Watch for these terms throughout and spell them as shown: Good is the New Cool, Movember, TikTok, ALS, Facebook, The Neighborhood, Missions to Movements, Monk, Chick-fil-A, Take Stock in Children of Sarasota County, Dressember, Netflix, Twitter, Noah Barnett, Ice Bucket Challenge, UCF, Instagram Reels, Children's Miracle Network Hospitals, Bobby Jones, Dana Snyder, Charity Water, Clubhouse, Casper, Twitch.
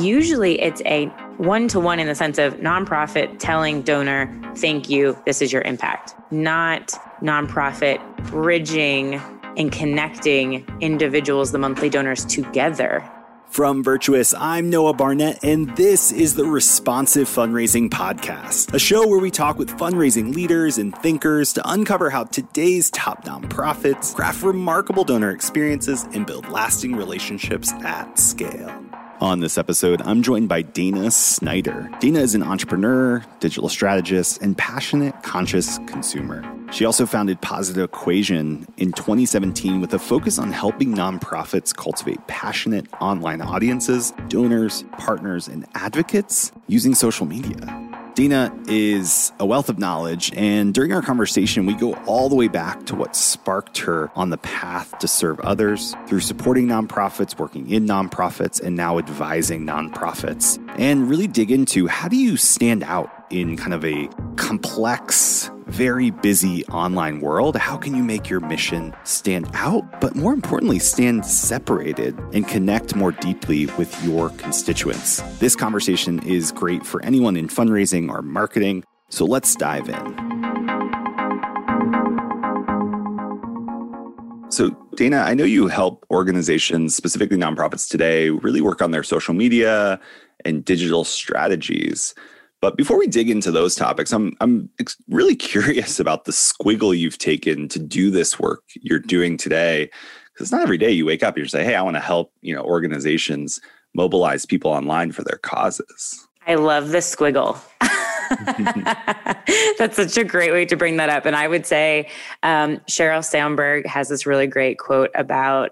Usually it's a one-to-one in the sense of nonprofit telling donor, thank you, this is your impact, not nonprofit bridging and connecting individuals, the monthly donors together. From Virtuous, I'm Noah Barnett, and this is the Responsive Fundraising Podcast, a show where we talk with fundraising leaders and thinkers to uncover how today's top nonprofits craft remarkable donor experiences and build lasting relationships at scale. On this episode, I'm joined by Dana Snyder. Dana is an entrepreneur, digital strategist, and passionate, conscious consumer. She also founded Positive Equation in 2017 with a focus on helping nonprofits cultivate passionate online audiences, donors, partners, and advocates using social media. Dana is a wealth of knowledge, and during our conversation, we go all the way back to what sparked her on the path to serve others through supporting nonprofits, working in nonprofits, and now advising nonprofits, and really dig into how do you stand out in kind of a complex, very busy online world? How can you make your mission stand out, but more importantly, stand separated and connect more deeply with your constituents? This conversation is great for anyone in fundraising or marketing, so let's dive in. So Dana, I know you help organizations, specifically nonprofits today, really work on their social media and digital strategies. But before we dig into those topics, I'm really curious about the squiggle you've taken to do this work you're doing today. Because it's not every day you wake up and you say, hey, I want to help, organizations mobilize people online for their causes. I love the squiggle. That's such a great way to bring that up. And I would say Sheryl Sandberg has this really great quote about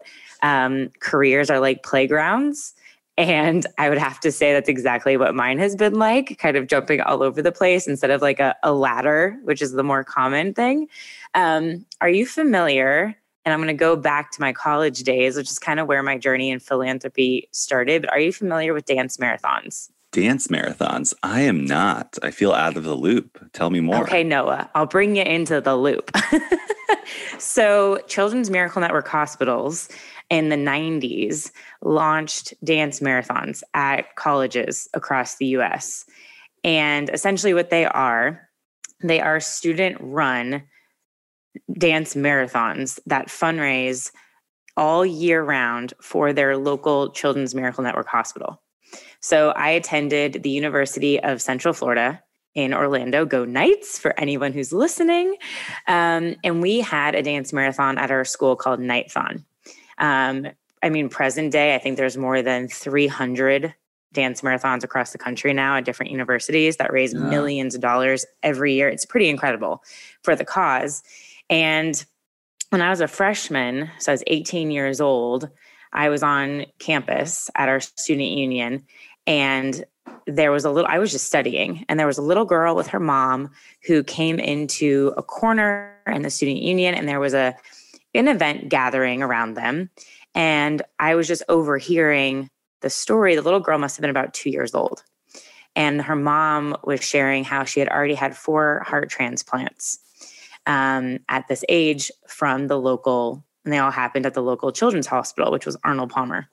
careers are like playgrounds. And I would have to say that's exactly what mine has been like, kind of jumping all over the place instead of like a ladder, which is the more common thing. Are you familiar? And I'm going to go back to my college days, which is kind of where my journey in philanthropy started. But are you familiar with dance marathons? Dance marathons? I am not. I feel out of the loop. Tell me more. Okay, Noah, I'll bring you into the loop. So Children's Miracle Network Hospitals in the 90s launched dance marathons at colleges across the U.S. And essentially what they are student-run dance marathons that fundraise all year round for their local Children's Miracle Network Hospital. So I attended the University of Central Florida in Orlando. Go Knights for anyone who's listening. And we had a dance marathon at our school called Nighthon. Present day, I think there's more than 300 dance marathons across the country now at different universities that raise millions of dollars every year. It's pretty incredible for the cause. And when I was a freshman, so I was 18 years old, I was on campus at our student union, and I was just studying, and there was a little girl with her mom who came into a corner in the student union, and there was an event gathering around them. And I was just overhearing the story. The little girl must have been about 2 years old. And her mom was sharing how she had already had 4 heart transplants at this age from the local, and they all happened at the local children's hospital, which was Arnold Palmer.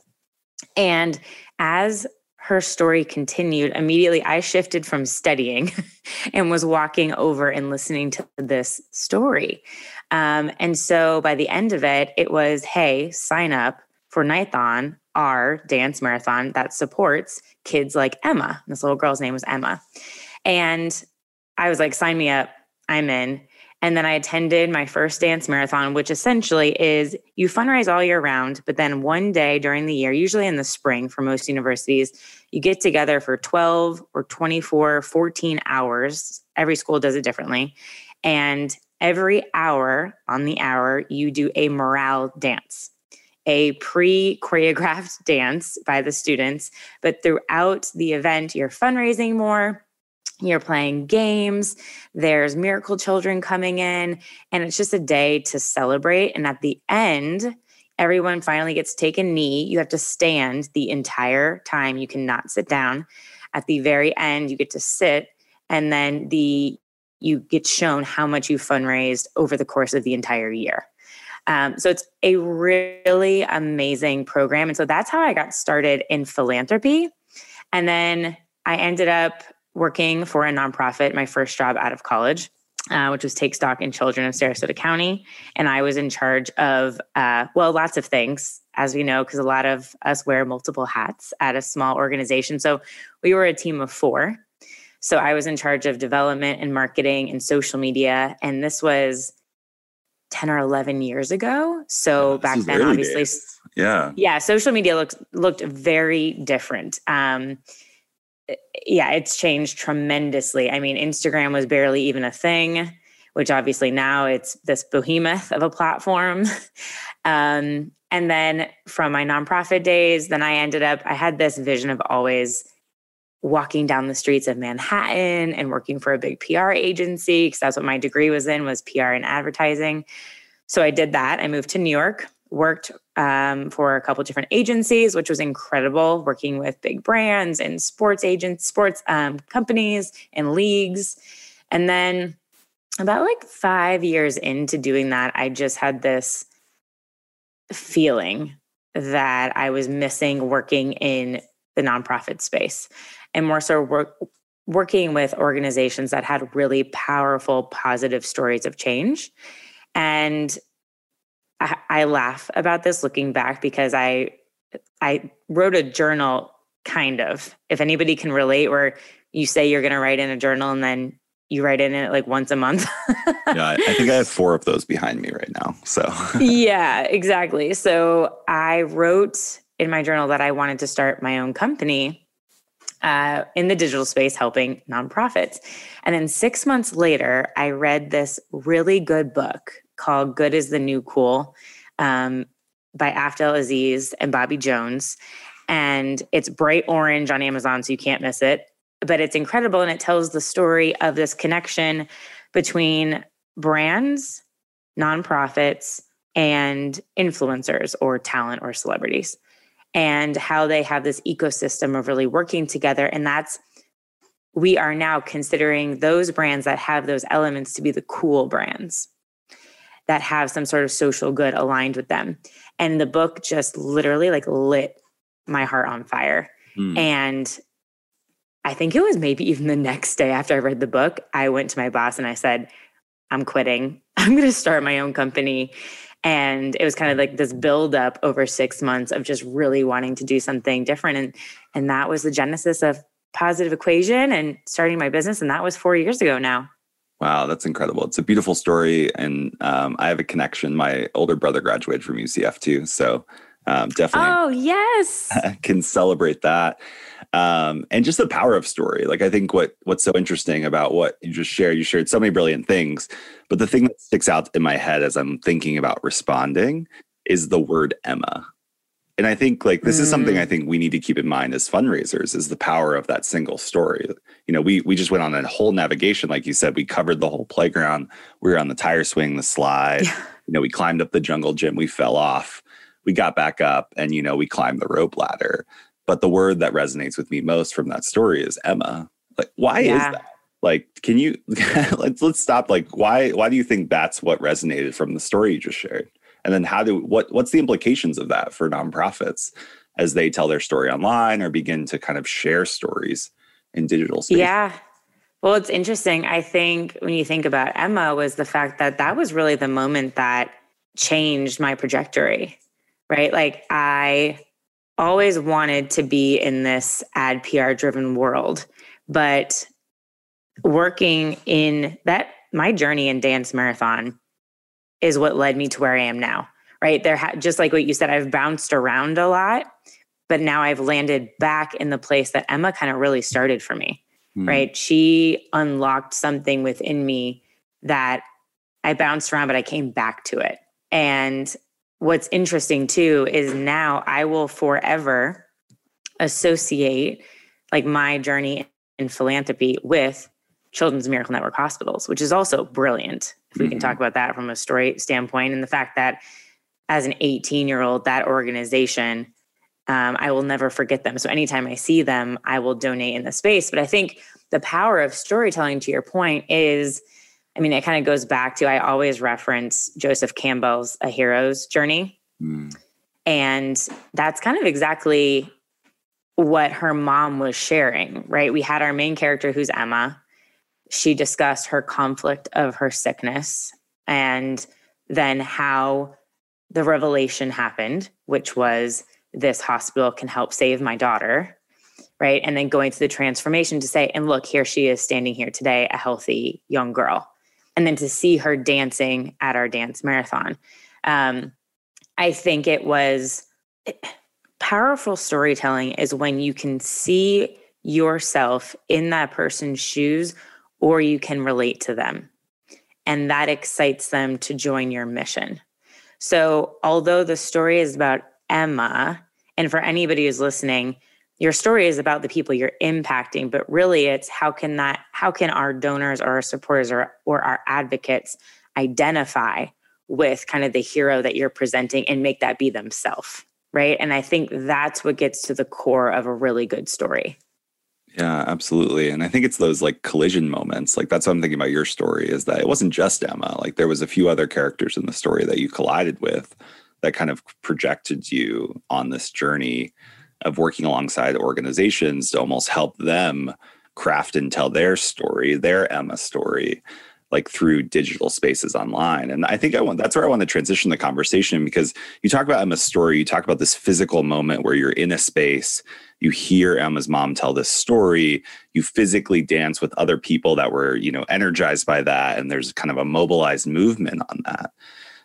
And as her story continued, immediately I shifted from studying and was walking over and listening to this story. And so by the end of it, it was, hey, sign up for Nighthon, our dance marathon that supports kids like Emma. This little girl's name was Emma. And I was like, sign me up. I'm in. And then I attended my first dance marathon, which essentially is you fundraise all year round, but then one day during the year, usually in the spring for most universities, you get together for 12 or 24, 14 hours. Every school does it differently. And every hour on the hour, you do a morale dance, a pre-choreographed dance by the students. But throughout the event, you're fundraising more. You're playing games, there's miracle children coming in, and it's just a day to celebrate. And at the end, everyone finally gets to take a knee. You have to stand the entire time. You cannot sit down. At the very end, you get to sit, and then you get shown how much you fundraised over the course of the entire year. So it's a really amazing program. And so that's how I got started in philanthropy. And then I ended up working for a nonprofit, my first job out of college, which was Take Stock in Children of Sarasota County. And I was in charge of, lots of things, as we know, because a lot of us wear multiple hats at a small organization. So we were a team of 4. So I was in charge of development and marketing and social media. And this was 10 or 11 years ago. So back then, obviously, social media looked very different. It's changed tremendously. I mean, Instagram was barely even a thing, which obviously now it's this behemoth of a platform. And then from my nonprofit days, then I had this vision of always walking down the streets of Manhattan and working for a big PR agency, because that's what my degree was in, was PR and advertising. So I did that. I moved to New York, worked for a couple of different agencies, which was incredible, working with big brands and sports companies and leagues. And then about 5 years into doing that, I just had this feeling that I was missing working in the nonprofit space, and more so working with organizations that had really powerful, positive stories of change. And I laugh about this looking back, because I wrote a journal, kind of, if anybody can relate, where you say you're going to write in a journal and then you write in it once a month. Yeah, I think I have 4 of those behind me right now. So yeah, exactly. So I wrote in my journal that I wanted to start my own company in the digital space, helping nonprofits. And then 6 months later, I read this really good book called Good is the New Cool by Afdel Aziz and Bobby Jones. And it's bright orange on Amazon, so you can't miss it. But it's incredible, and it tells the story of this connection between brands, nonprofits, and influencers or talent or celebrities, and how they have this ecosystem of really working together. And we are now considering those brands that have those elements to be the cool brands that have some sort of social good aligned with them. And the book just literally lit my heart on fire. Mm. And I think it was maybe even the next day after I read the book, I went to my boss and I said, I'm quitting. I'm going to start my own company. And it was kind of this buildup over 6 months of just really wanting to do something different. And that was the genesis of Positive Equation and starting my business. And that was 4 years ago now. Wow, that's incredible. It's a beautiful story. And I have a connection. My older brother graduated from UCF too. So definitely. Oh, yes. Can celebrate that. And just the power of story. I think what's so interesting about what you just shared, you shared so many brilliant things, but the thing that sticks out in my head as I'm thinking about responding is the word Emma. And I think this is something I think we need to keep in mind as fundraisers, is the power of that single story. We just went on a whole navigation. Like you said, we covered the whole playground. We were on the tire swing, the slide, we climbed up the jungle gym, we fell off, we got back up, and, we climbed the rope ladder. But the word that resonates with me most from that story is Emma. Why is that? Can you, let's stop. Why do you think that's what resonated from the story you just shared? And then what's the implications of that for nonprofits as they tell their story online or begin to kind of share stories in digital space? Yeah. Well, it's interesting. I think when you think about Emma, was the fact that was really the moment that changed my trajectory, right? I always wanted to be in this ad PR driven world, but working in that, my journey in Dance Marathon is what led me to where I am now, right? Just like what you said, I've bounced around a lot, but now I've landed back in the place that Emma kind of really started for me, right? She unlocked something within me that I bounced around, but I came back to it. And what's interesting too is now I will forever associate my journey in philanthropy with Children's Miracle Network Hospitals, which is also brilliant. If we can talk about that from a story standpoint, and the fact that as an 18-year-old, that organization, I will never forget them. So anytime I see them, I will donate in the space. But I think the power of storytelling, to your point, is, it kind of goes back to, I always reference Joseph Campbell's A Hero's Journey. And that's kind of exactly what her mom was sharing, right? We had our main character, who's Emma. She discussed her conflict of her sickness and then how the revelation happened, which was this hospital can help save my daughter, right? And then going through the transformation to say, and look, here she is standing here today, a healthy young girl. And then to see her dancing at our dance marathon. I think it was powerful storytelling is when you can see yourself in that person's shoes or you can relate to them. And that excites them to join your mission. So although the story is about Emma, and for anybody who's listening, your story is about the people you're impacting, but really it's how can our donors or our supporters or our advocates identify with kind of the hero that you're presenting and make that be themselves, right? And I think that's what gets to the core of a really good story. Yeah, absolutely. And I think it's those like collision moments. Like that's what I'm thinking about your story is that it wasn't just Emma. Like there was a few other characters in the story that you collided with that kind of projected you on this journey of working alongside organizations to almost help them craft and tell their story, their Emma story, like through digital spaces online. And I think that's where I want to transition the conversation, because you talk about Emma's story, you talk about this physical moment where you're in a space, you hear Emma's mom tell this story, you physically dance with other people that were, you know, energized by that. And there's kind of a mobilized movement on that.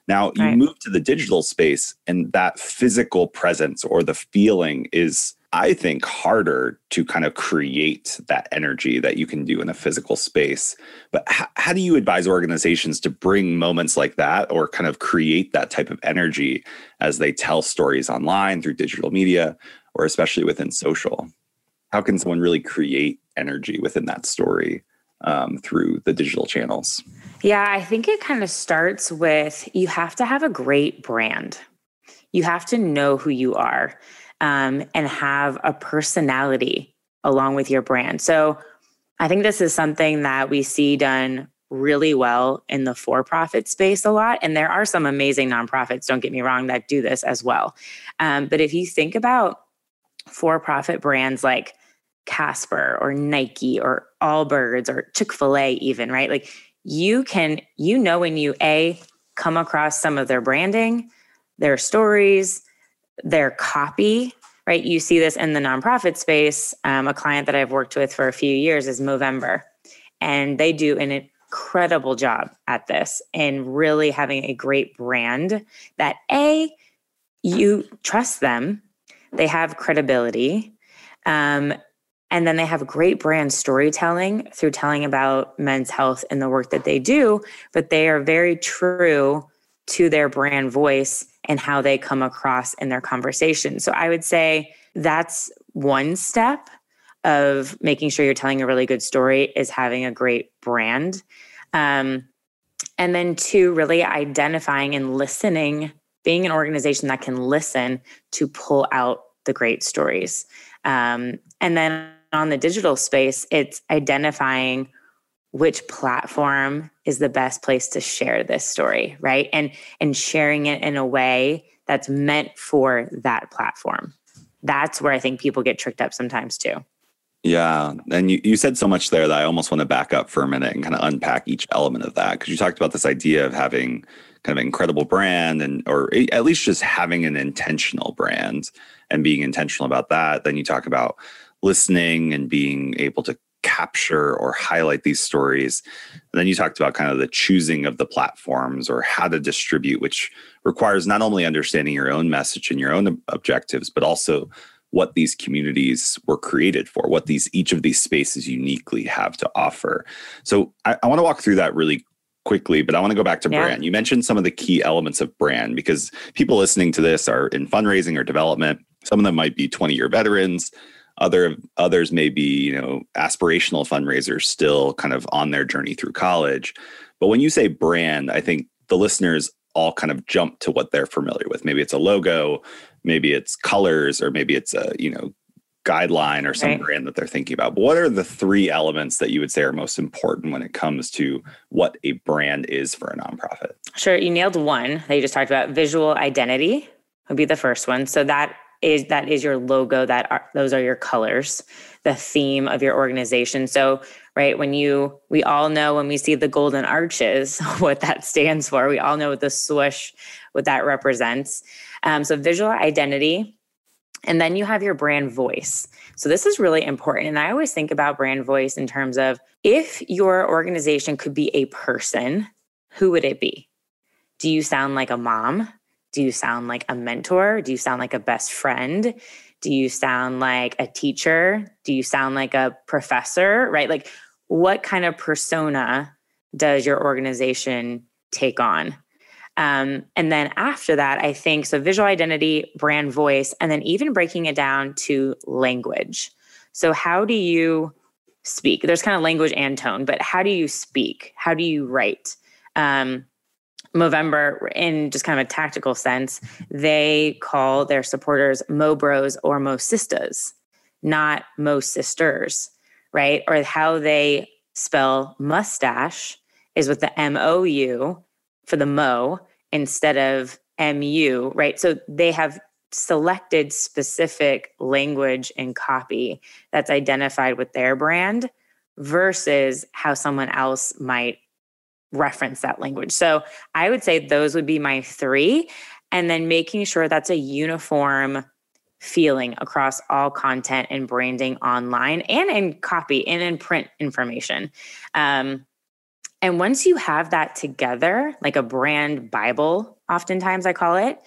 Now you move to the digital space, and that physical presence or the feeling is, I think, harder to kind of create that energy that you can do in a physical space. But how do you advise organizations to bring moments like that or kind of create that type of energy as they tell stories online through digital media or especially within social? How can someone really create energy within that story through the digital channels? Yeah, I think it kind of starts with you have to have a great brand. You have to know who you are and have a personality along with your brand. So I think this is something that we see done really well in the for-profit space a lot. And there are some amazing nonprofits, don't get me wrong, that do this as well. But if you think about for-profit brands like Casper or Nike or Allbirds or Chick-fil-A even, right? Like you can, you know, when you come across some of their branding, their stories, their copy, right? You see this in the nonprofit space. A client that I've worked with for a few years is Movember, and they do an incredible job at this and really having a great brand that you trust them, they have credibility, and then they have great brand storytelling through telling about men's health and the work that they do, but they are very true to their brand voice and how they come across in their conversation. So I would say that's one step of making sure you're telling a really good story is having a great brand. And then two, really identifying and listening, being an organization that can listen to pull out the great stories. And then on the digital space, it's identifying which platform is the best place to share this story, right? And sharing it in a way that's meant for that platform. That's where I think people get tricked up sometimes too. Yeah. And you said so much there that I almost want to back up for a minute and kind of unpack each element of that. Because you talked about this idea of having kind of incredible brand and, or at least just having an intentional brand and being intentional about that. Then you talk about listening and being able to capture or highlight these stories. And then you talked about kind of the choosing of the platforms or how to distribute, which requires not only understanding your own message and your own objectives, but also what these communities were created for, what these each of these spaces uniquely have to offer. So I want to walk through that really quickly, but I want to go back to brand. You mentioned some of the key elements of brand because people listening to this are in fundraising or development. Some of them might be 20-year veterans. Others may be, you know, aspirational fundraisers still kind of on their journey through college. But when you say brand, I think the listeners all kind of jump to what they're familiar with. Maybe it's a logo, maybe it's colors, or maybe it's a, you know, guideline or some brand that they're thinking about. But what are the three elements that you would say are most important when it comes to what a brand is for a nonprofit? Sure. You nailed one that you just talked about. Visual identity would be the first one. So that that is your logo, those are your colors, the theme of your organization. So, right, we all know when we see the golden arches, what that stands for. We all know what the swoosh, what that represents. So visual identity. And then you have your brand voice. So this is really important. And I always think about brand voice in terms of, if your organization could be a person, who would it be? Do you sound like a mom? Do you sound like a mentor? Do you sound like a best friend? Do you sound like a teacher? Do you sound like a professor, right? Like, what kind of persona does your organization take on? And then after that, I think, so visual identity, brand voice, and then even breaking it down to language. So how do you speak? There's kind of language and tone, but how do you speak? How do you write? Movember, in just kind of a tactical sense, they call their supporters Mo Bros or Mo Sistas, not Mo Sisters, right? Or how they spell mustache is with the M-O-U for the Mo instead of M-U, right? So they have selected specific language and copy that's identified with their brand versus how someone else might reference that language. So I would say those would be my three. And then making sure that's a uniform feeling across all content and branding online and in copy and in print information. And once you have that together, like a brand Bible, oftentimes I call it,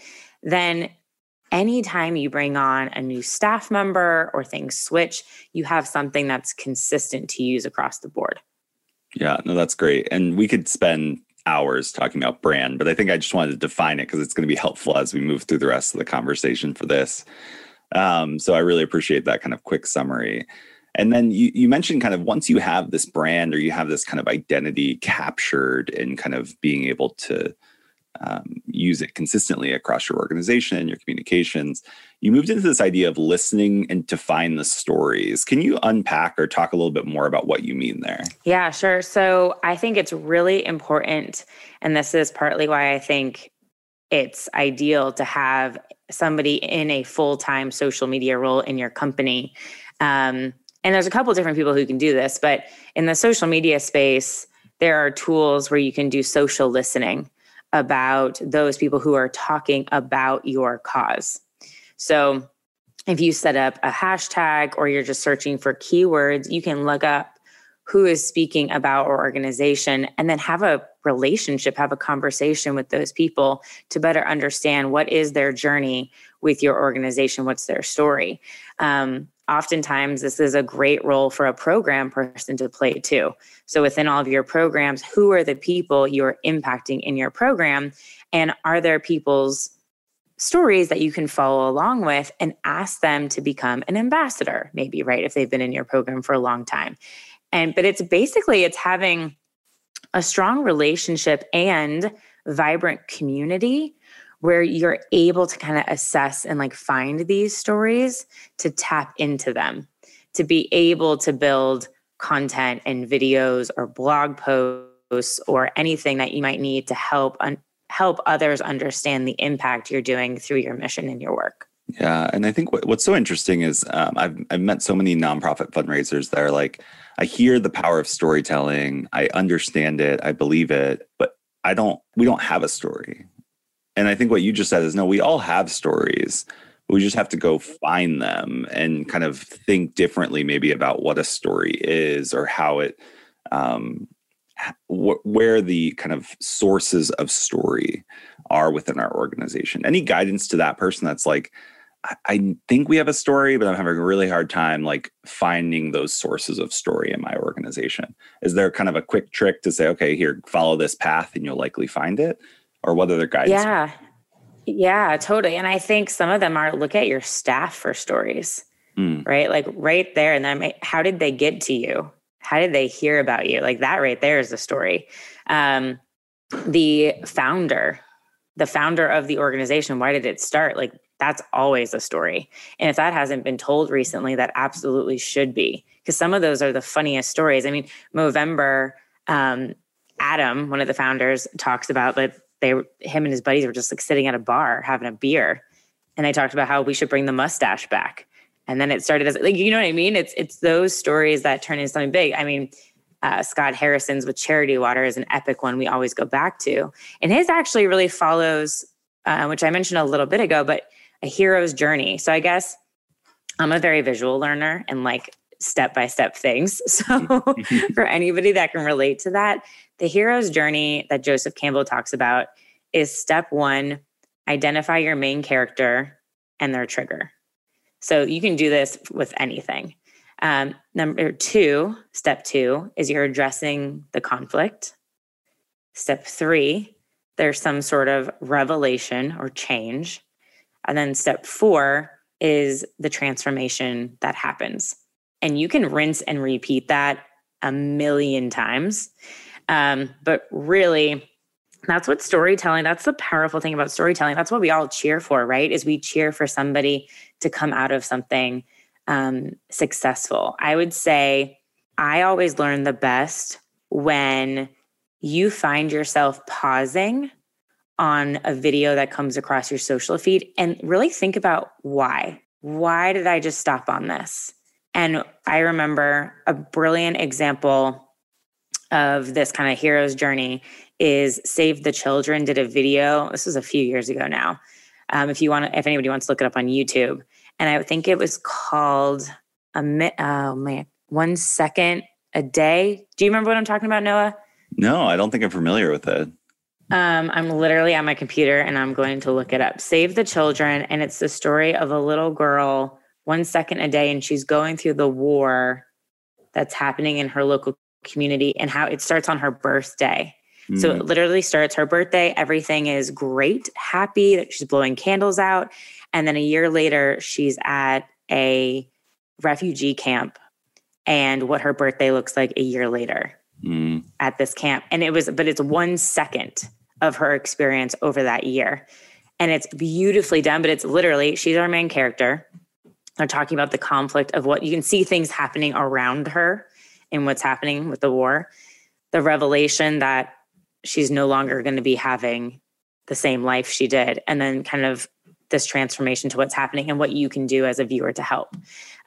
then anytime you bring on a new staff member or things switch, you have something that's consistent to use across the board. Yeah, no, that's great. And we could spend hours talking about brand, but I think I just wanted to define it because it's going to be helpful as we move through the rest of the conversation for this. So I really appreciate that kind of quick summary. And then you mentioned kind of once you have this brand or you have this kind of identity captured and kind of being able to use it consistently across your organization, your communications, you moved into this idea of listening and to find the stories. Can you unpack or talk a little bit more about what you mean there? Yeah, sure. So I think it's really important. And this is partly why I think it's ideal to have somebody in a full-time social media role in your company. And there's a couple of different people who can do this, but in the social media space, there are tools where you can do social listening about those people who are talking about your cause. So if you set up a hashtag or you're just searching for keywords, you can look up who is speaking about our organization and then have a relationship, have a conversation with those people to better understand what is their journey with your organization, what's their story. Oftentimes, this is a great role for a program person to play too. So within all of your programs, who are the people you're impacting in your program? And are there people's stories that you can follow along with and ask them to become an ambassador, maybe, right? If they've been in your program for a long time. But it's basically, it's having a strong relationship and vibrant community where you're able to kind of assess and like find these stories, to tap into them, to be able to build content and videos or blog posts or anything that you might need to help others understand the impact you're doing through your mission and your work. Yeah. And I think what's so interesting is I've met so many nonprofit fundraisers that are like, I hear the power of storytelling. I understand it. I believe it, but we don't have a story. And I think what you just said is, no, we all have stories, but we just have to go find them and kind of think differently maybe about what a story is or how it, where the kind of sources of story are within our organization. Any guidance to that person that's like, I think we have a story, but I'm having a really hard time like finding those sources of story in my organization. Is there kind of a quick trick to say, okay, here, follow this path and you'll likely find it? Or what other guidance? Yeah, totally. And I think some of them are, look at your staff for stories, right? Like right there. And then how did they get to you? How did they hear about you? Like that right there is the story. The founder of the organization, why did it start? Like that's always a story. And if that hasn't been told recently, that absolutely should be. Because some of those are the funniest stories. I mean, Movember, Adam, one of the founders, talks about that. Him and his buddies were just like sitting at a bar having a beer And I talked about how we should bring the mustache back. And then it started as, like, you know what I mean? It's those stories that turn into something big. I mean, Scott Harrison's with Charity Water is an epic one we always go back to. And his actually really follows, which I mentioned a little bit ago, but a hero's journey. So I guess I'm a very visual learner and like step-by-step things. So for anybody that can relate to that, the hero's journey that Joseph Campbell talks about is step one, identify your main character and their trigger. So you can do this with anything. Step two is you're addressing the conflict. Step three, there's some sort of revelation or change. And then step four is the transformation that happens. And you can rinse and repeat that 1,000,000 times. But really, that's what storytelling, that's the powerful thing about storytelling. That's what we all cheer for, right? Is we cheer for somebody to come out of something successful. I would say I always learn the best when you find yourself pausing on a video that comes across your social feed and really think about why. Why did I just stop on this? And I remember a brilliant example of this kind of hero's journey is Save the Children did a video. This was a few years ago now. If anybody wants to look it up on YouTube, and I think it was called 1 second a day. Do you remember what I'm talking about, Noah? No, I don't think I'm familiar with it. I'm literally on my computer and I'm going to look it up. Save the Children. And it's the story of a little girl, 1 second a day. And she's going through the war that's happening in her local community and how it starts on her birthday. So it literally starts her birthday. Everything is great, happy that she's blowing candles out. And then a year later, she's at a refugee camp and what her birthday looks like a year later at this camp. And it's 1 second of her experience over that year. And it's beautifully done, but it's literally, she's our main character. They're talking about the conflict of what you can see things happening around her and what's happening with the war, the revelation that she's no longer going to be having the same life she did. And then kind of this transformation to what's happening and what you can do as a viewer to help.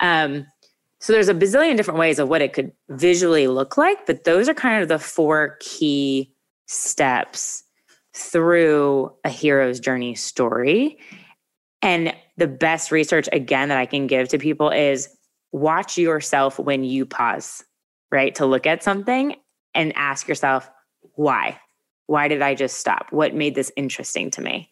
So there's a bazillion different ways of what it could visually look like, but those are kind of the four key steps through a hero's journey story. And the best research, again, that I can give to people is watch yourself when you pause, right? To look at something and ask yourself, why? Why did I just stop? What made this interesting to me?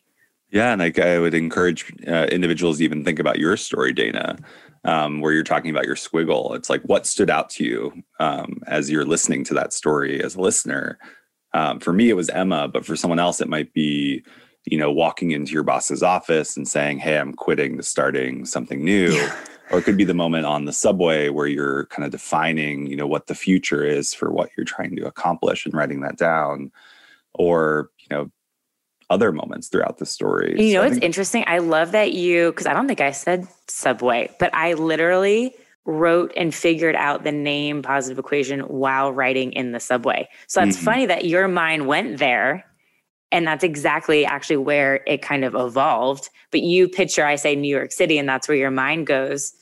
Yeah, and I would encourage individuals to even think about your story, Dana, where you're talking about your squiggle. It's like, what stood out to you as you're listening to that story as a listener? For me, it was Emma, but for someone else, it might be, you know, walking into your boss's office and saying, hey, I'm quitting to starting something new. Or it could be the moment on the subway where you're kind of defining, you know, what the future is for what you're trying to accomplish and writing that down, or, you know, other moments throughout the story. You know, so it's interesting. I love that you, because I don't think I said subway, but I literally wrote and figured out the name Positive Equation while writing in the subway. So that's funny that your mind went there. And that's exactly actually where it kind of evolved. But you picture, I say New York City, and that's where your mind goes.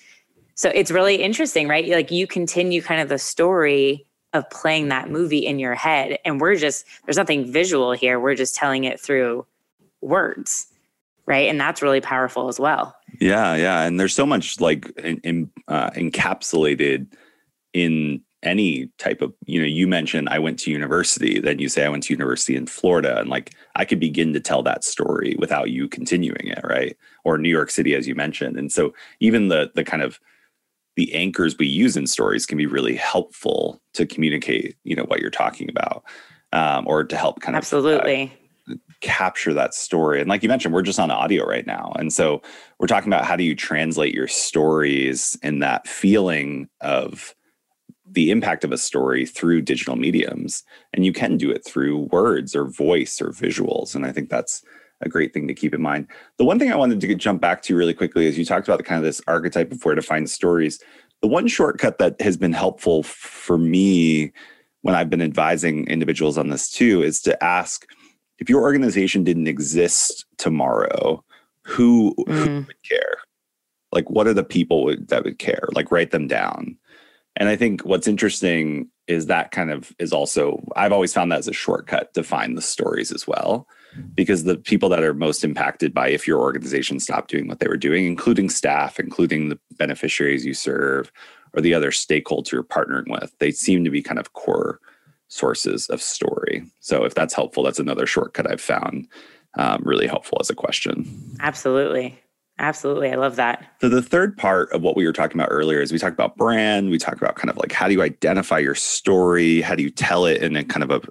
So it's really interesting, right? Like you continue kind of the story of playing that movie in your head. And there's nothing visual here. We're just telling it through words, right? And that's really powerful as well. Yeah, yeah. And there's so much like encapsulated in any type of, you know, you mentioned I went to university, then you say I went to university in Florida, and like I could begin to tell that story without you continuing it, right? Or New York City, as you mentioned. And so even the kind of the anchors we use in stories can be really helpful to communicate, you know, what you're talking about, or to help kind of capture that story. And like you mentioned, we're just on audio right now. And so we're talking about how do you translate your stories and that feeling of the impact of a story through digital mediums, and you can do it through words or voice or visuals. And I think that's a great thing to keep in mind. The one thing I wanted to jump back to really quickly is you talked about the kind of this archetype of where to find stories. The one shortcut that has been helpful for me when I've been advising individuals on this too, is to ask, if your organization didn't exist tomorrow, Who would care? Like, what are the people that would care? Like, write them down. And I think what's interesting is that kind of is also, I've always found that as a shortcut to find the stories as well, because the people that are most impacted by if your organization stopped doing what they were doing, including staff, including the beneficiaries you serve, or the other stakeholders you're partnering with, they seem to be kind of core sources of story. So if that's helpful, that's another shortcut I've found really helpful as a question. Absolutely. Absolutely. I love that. So the third part of what we were talking about earlier is we talked about brand. We talked about kind of like, how do you identify your story? How do you tell it in a kind of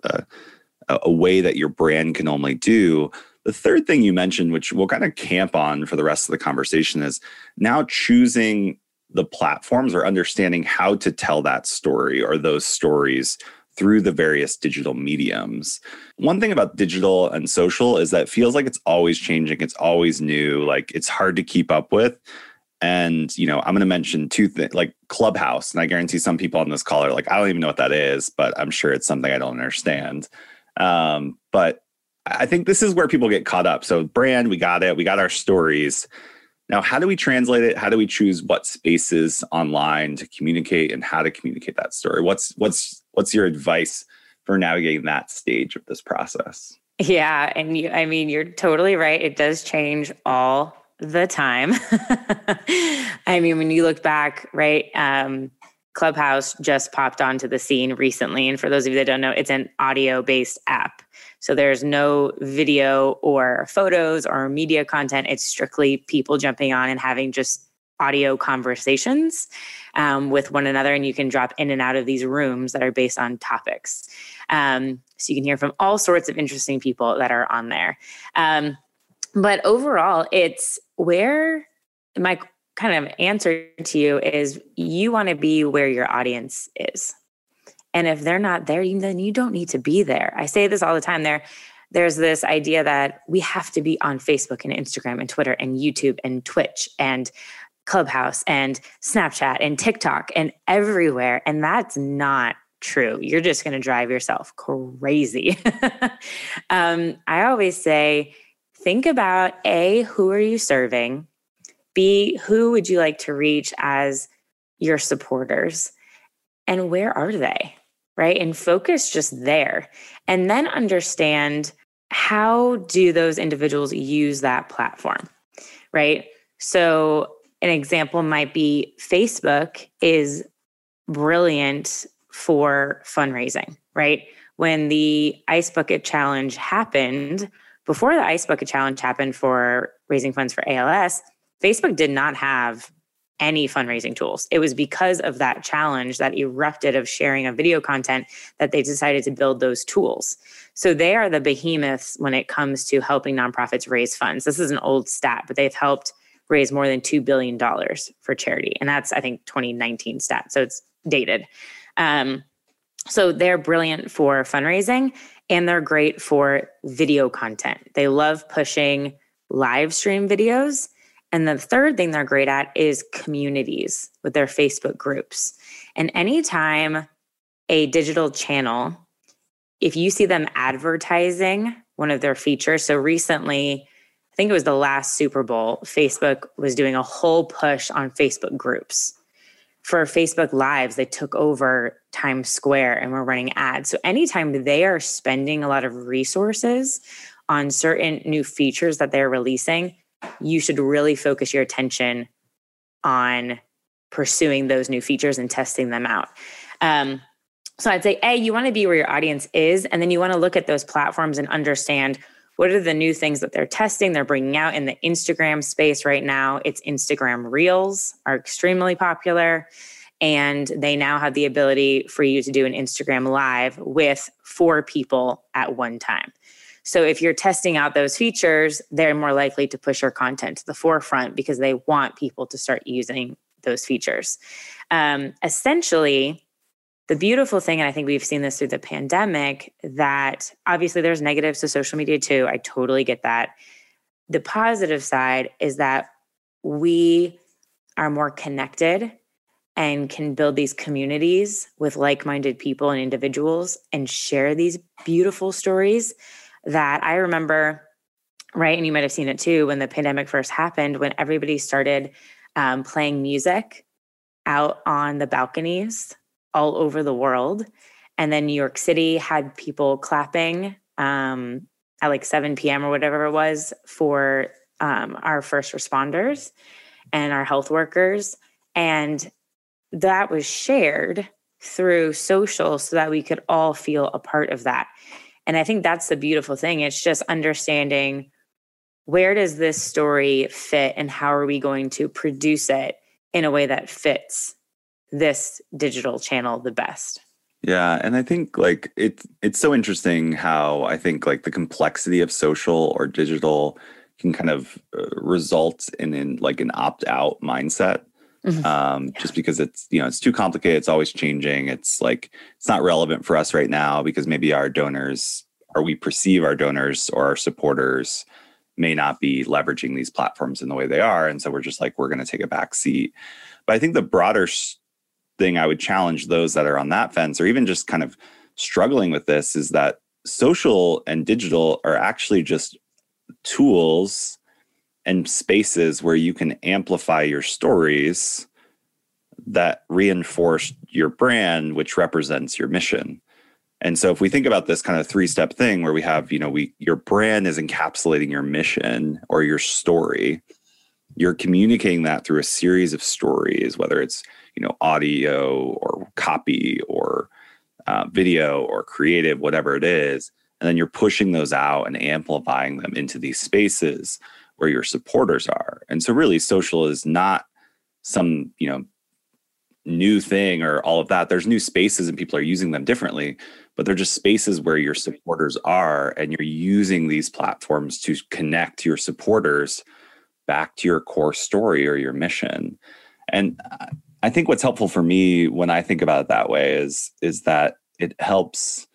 a way that your brand can only do? The third thing you mentioned, which we'll kind of camp on for the rest of the conversation, is now choosing the platforms or understanding how to tell that story or those stories through the various digital mediums. One thing about digital and social is that it feels like it's always changing. It's always new. Like, it's hard to keep up with. And, you know, I'm going to mention two things, like Clubhouse. And I guarantee some people on this call are like, I don't even know what that is, but I'm sure it's something I don't understand. But I think this is where people get caught up. So brand, we got it. We got our stories. Now, how do we translate it? How do we choose what spaces online to communicate and how to communicate that story? What's your advice for navigating that stage of this process? Yeah. And you're totally right. It does change all the time. I mean, when you look back, right, Clubhouse just popped onto the scene recently. And for those of you that don't know, it's an audio-based app. So there's no video or photos or media content. It's strictly people jumping on and having just audio conversations with one another. And you can drop in and out of these rooms that are based on topics. So you can hear from all sorts of interesting people that are on there. But overall, it's where my kind of answer to you is you want to be where your audience is. And if they're not there, then you don't need to be there. I say this all the time. There's this idea that we have to be on Facebook and Instagram and Twitter and YouTube and Twitch and Clubhouse and Snapchat and TikTok and everywhere. And that's not true. You're just going to drive yourself crazy. I always say, think about A, who are you serving? B, who would you like to reach as your supporters? And where are they, right? And focus just there. And then understand, how do those individuals use that platform, right? So an example might be Facebook is brilliant for fundraising, right? When the Ice Bucket Challenge happened, before the Ice Bucket Challenge happened for raising funds for ALS, Facebook did not have any fundraising tools. It was because of that challenge that erupted of sharing of video content that they decided to build those tools. So they are the behemoths when it comes to helping nonprofits raise funds. This is an old stat, but they've helped raise more than $2 billion for charity. And that's, I think, 2019 stat. So it's dated. So they're brilliant for fundraising and they're great for video content. They love pushing live stream videos. And the third thing they're great at is communities with their Facebook groups. And anytime a digital channel, if you see them advertising one of their features, so recently, I think it was the last Super Bowl, Facebook was doing a whole push on Facebook groups. For Facebook Lives, they took over Times Square and were running ads. So anytime they are spending a lot of resources on certain new features that they're releasing, you should really focus your attention on pursuing those new features and testing them out. So I'd say, A, you want to be where your audience is, and then you want to look at those platforms and understand what are the new things that they're testing, they're bringing out in the Instagram space right now. It's Instagram Reels are extremely popular, and they now have the ability for you to do an Instagram Live with 4 people at one time. So if you're testing out those features, they're more likely to push your content to the forefront because they want people to start using those features. Essentially, the beautiful thing, and I think we've seen this through the pandemic, that obviously there's negatives to social media too. I totally get that. The positive side is that we are more connected and can build these communities with like-minded people and individuals and share these beautiful stories that I remember right? And you might have seen it too when the pandemic first happened, when everybody started playing music out on the balconies all over the world. And then New York City had people clapping at like 7 p.m. or whatever it was for our first responders and our health workers. And that was shared through social so that we could all feel a part of that. And I think that's the beautiful thing. It's just understanding, where does this story fit and how are we going to produce it in a way that fits this digital channel the best? Yeah. And I think like it's so interesting how I think like the complexity of social or digital can kind of result in like an opt-out mindset. Mm-hmm. Just because it's, you know, it's too complicated. It's always changing. It's like, it's not relevant for us right now because maybe our donors, or we perceive our donors or our supporters may not be leveraging these platforms in the way they are. And so we're just like, we're going to take a back seat. But I think the broader thing I would challenge those that are on that fence, or even just kind of struggling with this, is that social and digital are actually just tools and spaces where you can amplify your stories that reinforce your brand, which represents your mission. And so if we think about this kind of three-step thing where we have, you know, your brand is encapsulating your mission or your story. You're communicating that through a series of stories, whether it's, you know, audio or copy or video or creative, whatever it is. And then you're pushing those out and amplifying them into these spaces where your supporters are. And so really social is not some, you know, new thing or all of that. There's new spaces and people are using them differently, but they're just spaces where your supporters are, and you're using these platforms to connect your supporters back to your core story or your mission. And I think what's helpful for me when I think about it that way is that it helps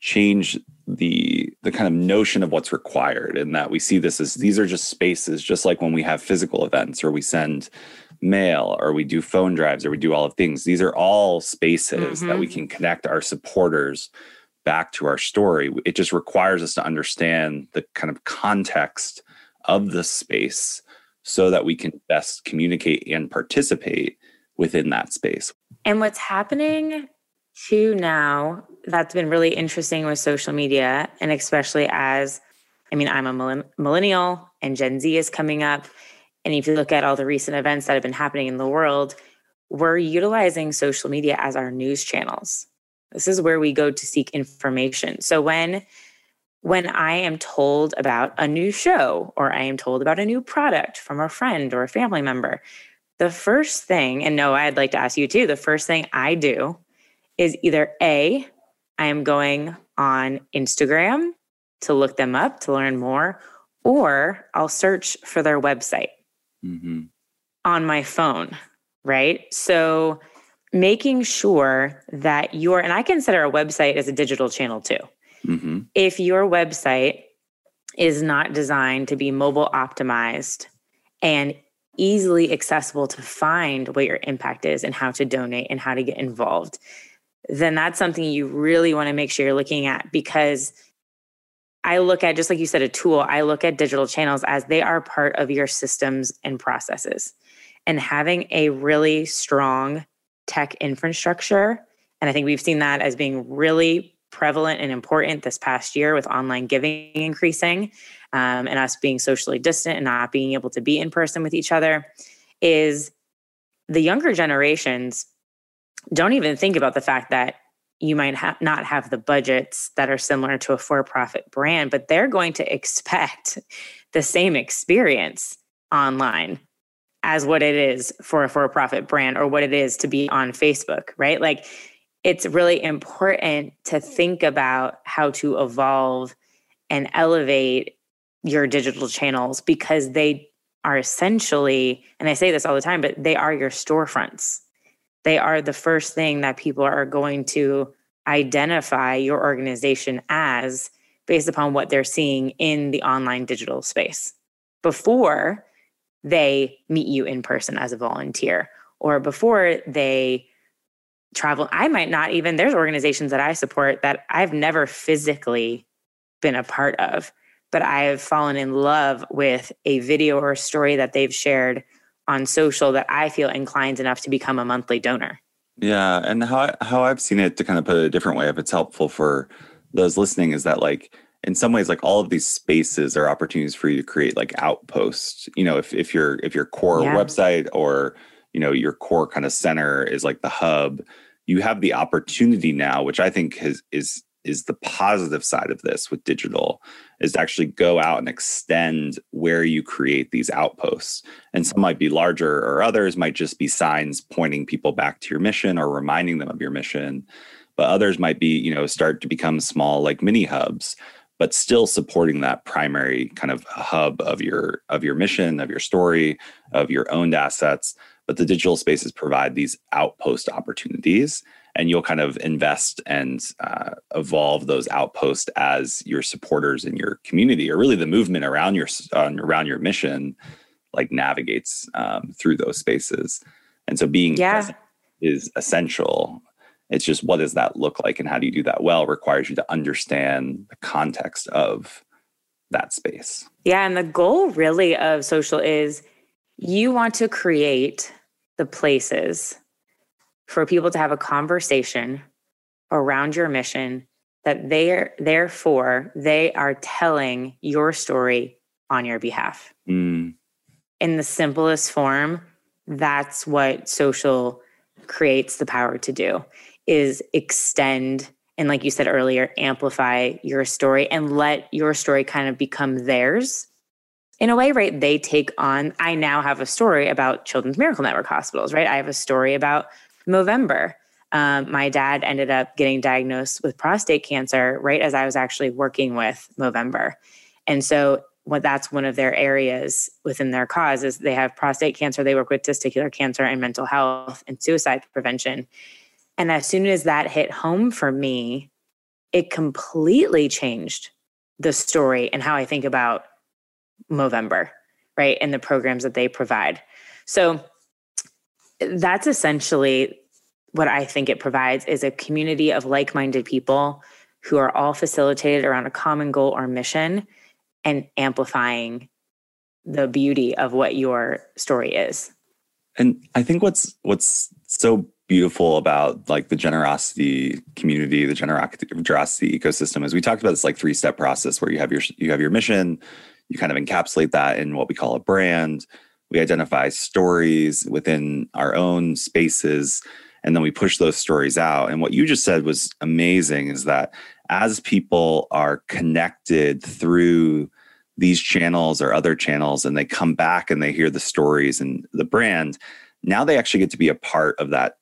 change the kind of notion of what's required, and that we see this as these are just spaces, just like when we have physical events or we send mail or we do phone drives or we do all of things. These are all spaces that we can connect our supporters back to our story. It just requires us to understand the kind of context of the space so that we can best communicate and participate within that space. And what's happening to now that's been really interesting with social media, and especially as, I mean, I'm a millennial and Gen Z is coming up. And if you look at all the recent events that have been happening in the world, we're utilizing social media as our news channels. This is where we go to seek information. So when I am told about a new show, or I am told about a new product from a friend or a family member, the first thing, and Noah, I'd like to ask you too, the first thing I do is either A, I am going on Instagram to look them up, to learn more, or I'll search for their website on my phone, right? So making sure that and I consider a website as a digital channel too. Mm-hmm. If your website is not designed to be mobile optimized and easily accessible to find what your impact is and how to donate and how to get involved, then that's something you really want to make sure you're looking at, because I look at, just like you said, a tool, I look at digital channels as they are part of your systems and processes. And having a really strong tech infrastructure, and I think we've seen that as being really prevalent and important this past year with online giving increasing, and us being socially distant and not being able to be in person with each other, is the younger generations don't even think about the fact that you might not have the budgets that are similar to a for-profit brand, but they're going to expect the same experience online as what it is for a for-profit brand or what it is to be on Facebook, right? Like, it's really important to think about how to evolve and elevate your digital channels, because they are essentially, and I say this all the time, but they are your storefronts. They are the first thing that people are going to identify your organization as based upon what they're seeing in the online digital space before they meet you in person as a volunteer or before they travel. There's organizations that I support that I've never physically been a part of, but I have fallen in love with a video or a story that they've shared on social that I feel inclined enough to become a monthly donor. Yeah. And how I've seen it, to kind of put it a different way, if it's helpful for those listening, is that like, in some ways, like all of these spaces are opportunities for you to create like outposts, you know, if your core website or, you know, your core kind of center is like the hub, you have the opportunity now, which I think is the positive side of this with digital, is to actually go out and extend where you create these outposts. And some might be larger, or others might just be signs pointing people back to your mission or reminding them of your mission. But others might be, you know, start to become small, like mini hubs, but still supporting that primary kind of hub of your mission, of your story, of your owned assets. But the digital spaces provide these outpost opportunities, and you'll kind of invest and evolve those outposts as your supporters in your community, or really the movement around your mission, like navigates through those spaces. And so being present is essential. It's just, what does that look like, and how do you do that well requires you to understand the context of that space. Yeah. And the goal really of social is you want to create the places for people to have a conversation around your mission that they are telling your story on your behalf. Mm. In the simplest form, that's what social creates the power to do, is extend and, like you said earlier, amplify your story and let your story kind of become theirs. In a way, right, they take on, I now have a story about Children's Miracle Network Hospitals, right? I have a story about Movember. My dad ended up getting diagnosed with prostate cancer right as I was actually working with Movember. And so that's one of their areas within their cause is they have prostate cancer. They work with testicular cancer and mental health and suicide prevention. And as soon as that hit home for me, it completely changed the story and how I think about Movember, right? And the programs that they provide. So that's essentially what I think it provides, is a community of like-minded people who are all facilitated around a common goal or mission and amplifying the beauty of what your story is. And I think what's so beautiful about like the generosity community, the generosity ecosystem, is we talked about this like three-step process where you have your mission, you kind of encapsulate that in what we call a brand. We identify stories within our own spaces, and then we push those stories out. And what you just said was amazing, is that as people are connected through these channels or other channels, and they come back and they hear the stories and the brand, now they actually get to be a part of that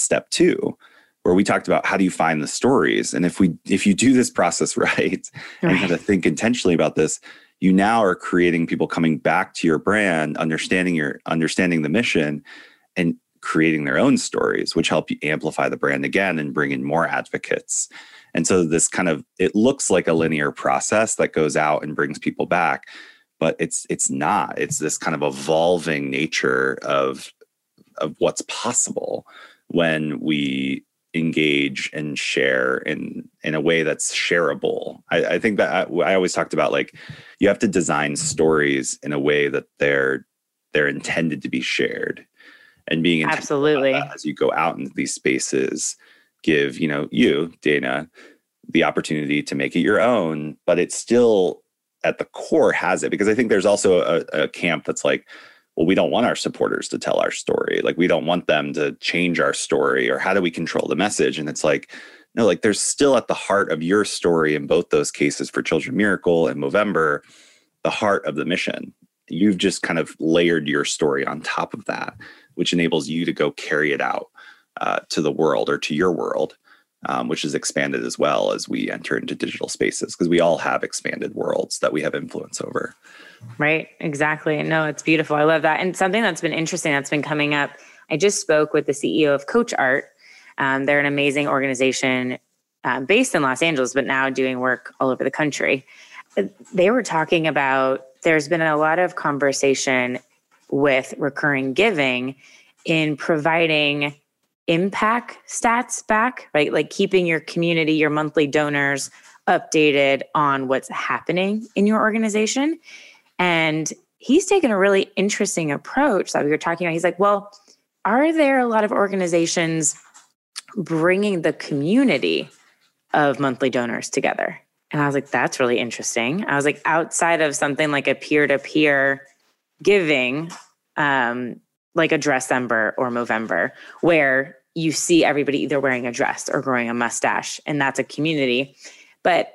step two, where we talked about how do you find the stories. And if you do this process right, and kind of think intentionally about this, you now are creating people coming back to your brand, understanding the mission, and creating their own stories, which help you amplify the brand again and bring in more advocates. And so this kind of, it looks like a linear process that goes out and brings people back, but it's not. It's this kind of evolving nature of what's possible when we engage and share in a way that's shareable. I think that I always talked about, like, you have to design stories in a way that they're intended to be shared, and being absolutely as you go out into these spaces, give you, Dana, the opportunity to make it your own, but it still at the core has it, because I think there's also a camp that's like, well, we don't want our supporters to tell our story. Like, we don't want them to change our story, or how do we control the message? And it's like, no, like there's still at the heart of your story in both those cases for Children's Miracle and Movember, the heart of the mission. You've just kind of layered your story on top of that, which enables you to go carry it out to the world, or to your world, which is expanded as well as we enter into digital spaces, because we all have expanded worlds that we have influence over. Right. Exactly. No, it's beautiful. I love that. And something that's been interesting that's been coming up, I just spoke with the CEO of Coach Art. They're an amazing organization based in Los Angeles, but now doing work all over the country. They were talking about, there's been a lot of conversation with recurring giving in providing impact stats back, right? Like keeping your community, your monthly donors updated on what's happening in your organization. And he's taken a really interesting approach that we were talking about. He's like, well, are there a lot of organizations bringing the community of monthly donors together? And I was like, that's really interesting. I was like, outside of something like a peer-to-peer giving, like a Dressember or Movember, where you see everybody either wearing a dress or growing a mustache, and that's a community. But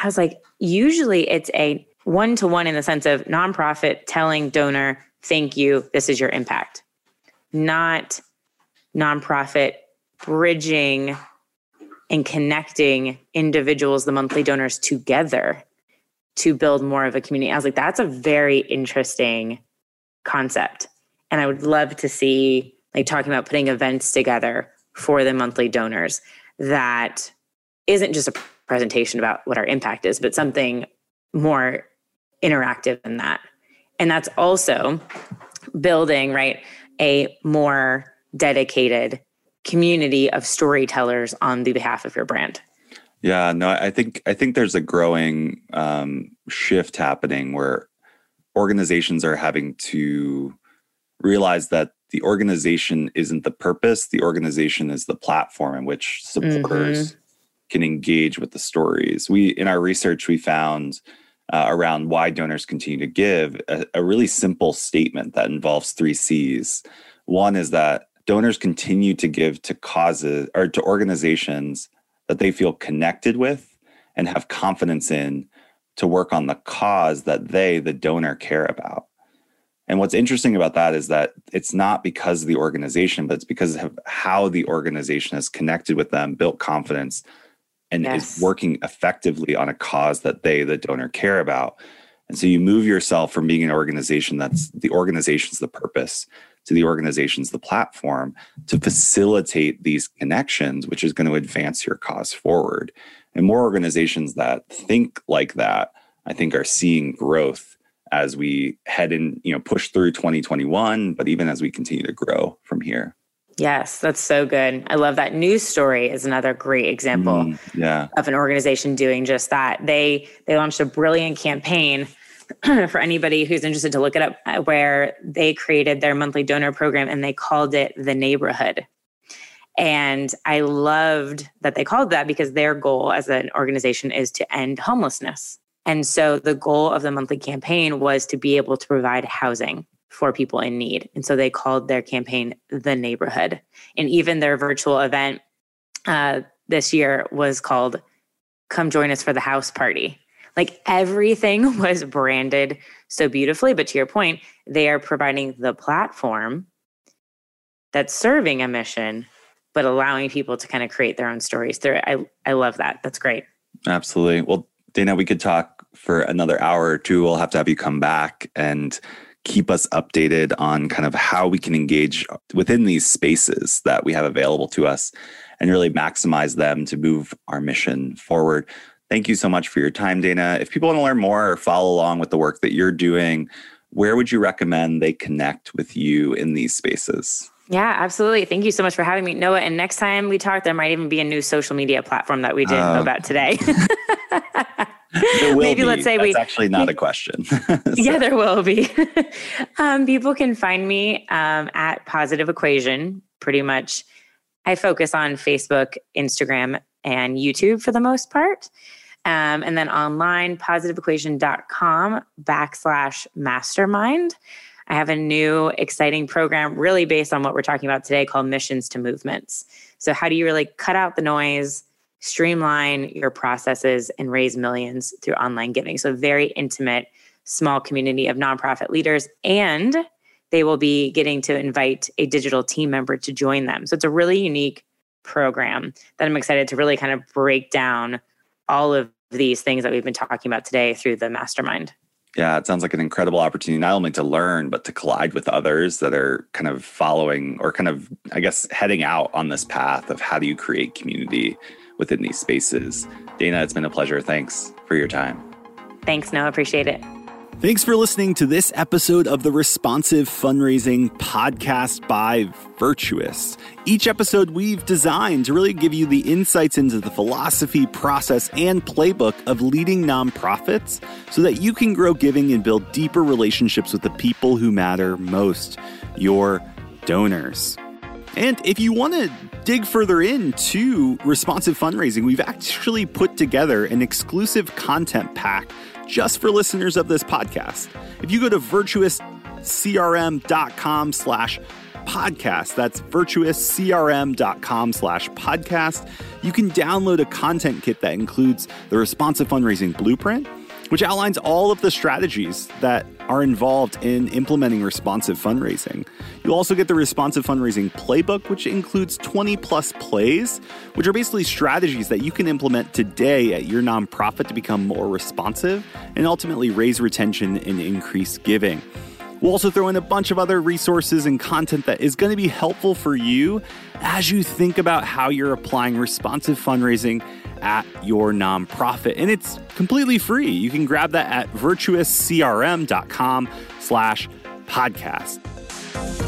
I was like, usually it's a one-to-one in the sense of nonprofit telling donor, thank you, this is your impact. Not nonprofit bridging and connecting individuals, the monthly donors together to build more of a community. I was like, that's a very interesting concept. And I would love to see, like talking about putting events together for the monthly donors that isn't just a presentation about what our impact is, but something more interactive than that. And that's also building, right, a more dedicated community of storytellers on the behalf of your brand. Yeah, no, I think there's a growing shift happening where organizations are having to realize that the organization isn't the purpose. The organization is the platform in which supporters can engage with the stories. In our research, we found around why donors continue to give a really simple statement that involves 3 C's. One is that donors continue to give to causes or to organizations that they feel connected with and have confidence in to work on the cause that they, the donor, care about. And what's interesting about that is that it's not because of the organization, but it's because of how the organization has connected with them, built confidence, and is working effectively on a cause that they, the donor, care about. And so you move yourself from being an organization that's the organization's the purpose to the organization's the platform to facilitate these connections, which is going to advance your cause forward. And more organizations that think like that, I think, are seeing growth as we head in, push through 2021, but even as we continue to grow from here. Yes, that's so good. I love that. News Story is another great example of an organization doing just that. They launched a brilliant campaign for anybody who's interested to look it up, where they created their monthly donor program and they called it The Neighborhood. And I loved that they called that because their goal as an organization is to end homelessness. And so the goal of the monthly campaign was to be able to provide housing for people in need. And so they called their campaign The Neighborhood. And even their virtual event this year was called Come Join Us for the House Party. Like, everything was branded so beautifully. But to your point, they are providing the platform that's serving a mission, but allowing people to kind of create their own stories through it. I love that. That's great. Absolutely. Well, Dana, we could talk for another hour or two. We'll have to have you come back and keep us updated on kind of how we can engage within these spaces that we have available to us and really maximize them to move our mission forward. Thank you so much for your time, Dana. If people want to learn more or follow along with the work that you're doing, where would you recommend they connect with you in these spaces? Yeah, absolutely. Thank you so much for having me, Noah. And next time we talk, there might even be a new social media platform that we didn't know about today. That's actually not a question. So. Yeah, there will be. People can find me at Positive Equation. Pretty much, I focus on Facebook, Instagram, and YouTube for the most part. And then online, positiveequation.com/mastermind. I have a new exciting program really based on what we're talking about today called Missions to Movements. So how do you really cut out the noise, streamline your processes, and raise millions through online giving? So very intimate, small community of nonprofit leaders, and they will be getting to invite a digital team member to join them. So it's a really unique program that I'm excited to really kind of break down all of these things that we've been talking about today through the mastermind. Yeah, it sounds like an incredible opportunity, not only to learn, but to collide with others that are kind of following or kind of, I guess, heading out on this path of how do you create community within these spaces. Dana, it's been a pleasure. Thanks for your time. Thanks, Noah. Appreciate it. Thanks for listening to this episode of the Responsive Fundraising Podcast by Virtuous. Each episode we've designed to really give you the insights into the philosophy, process, and playbook of leading nonprofits so that you can grow giving and build deeper relationships with the people who matter most, your donors. And if you want to dig further into responsive fundraising, we've actually put together an exclusive content pack just for listeners of this podcast. If you go to virtuouscrm.com/podcast, that's virtuouscrm.com/podcast, you can download a content kit that includes the Responsive Fundraising Blueprint, which outlines all of the strategies that are involved in implementing responsive fundraising. You'll also get the Responsive Fundraising Playbook, which includes 20-plus plays, which are basically strategies that you can implement today at your nonprofit to become more responsive and ultimately raise retention and increase giving. We'll also throw in a bunch of other resources and content that is going to be helpful for you as you think about how you're applying responsive fundraising at your nonprofit. And it's completely free. You can grab that at virtuouscrm.com/podcast.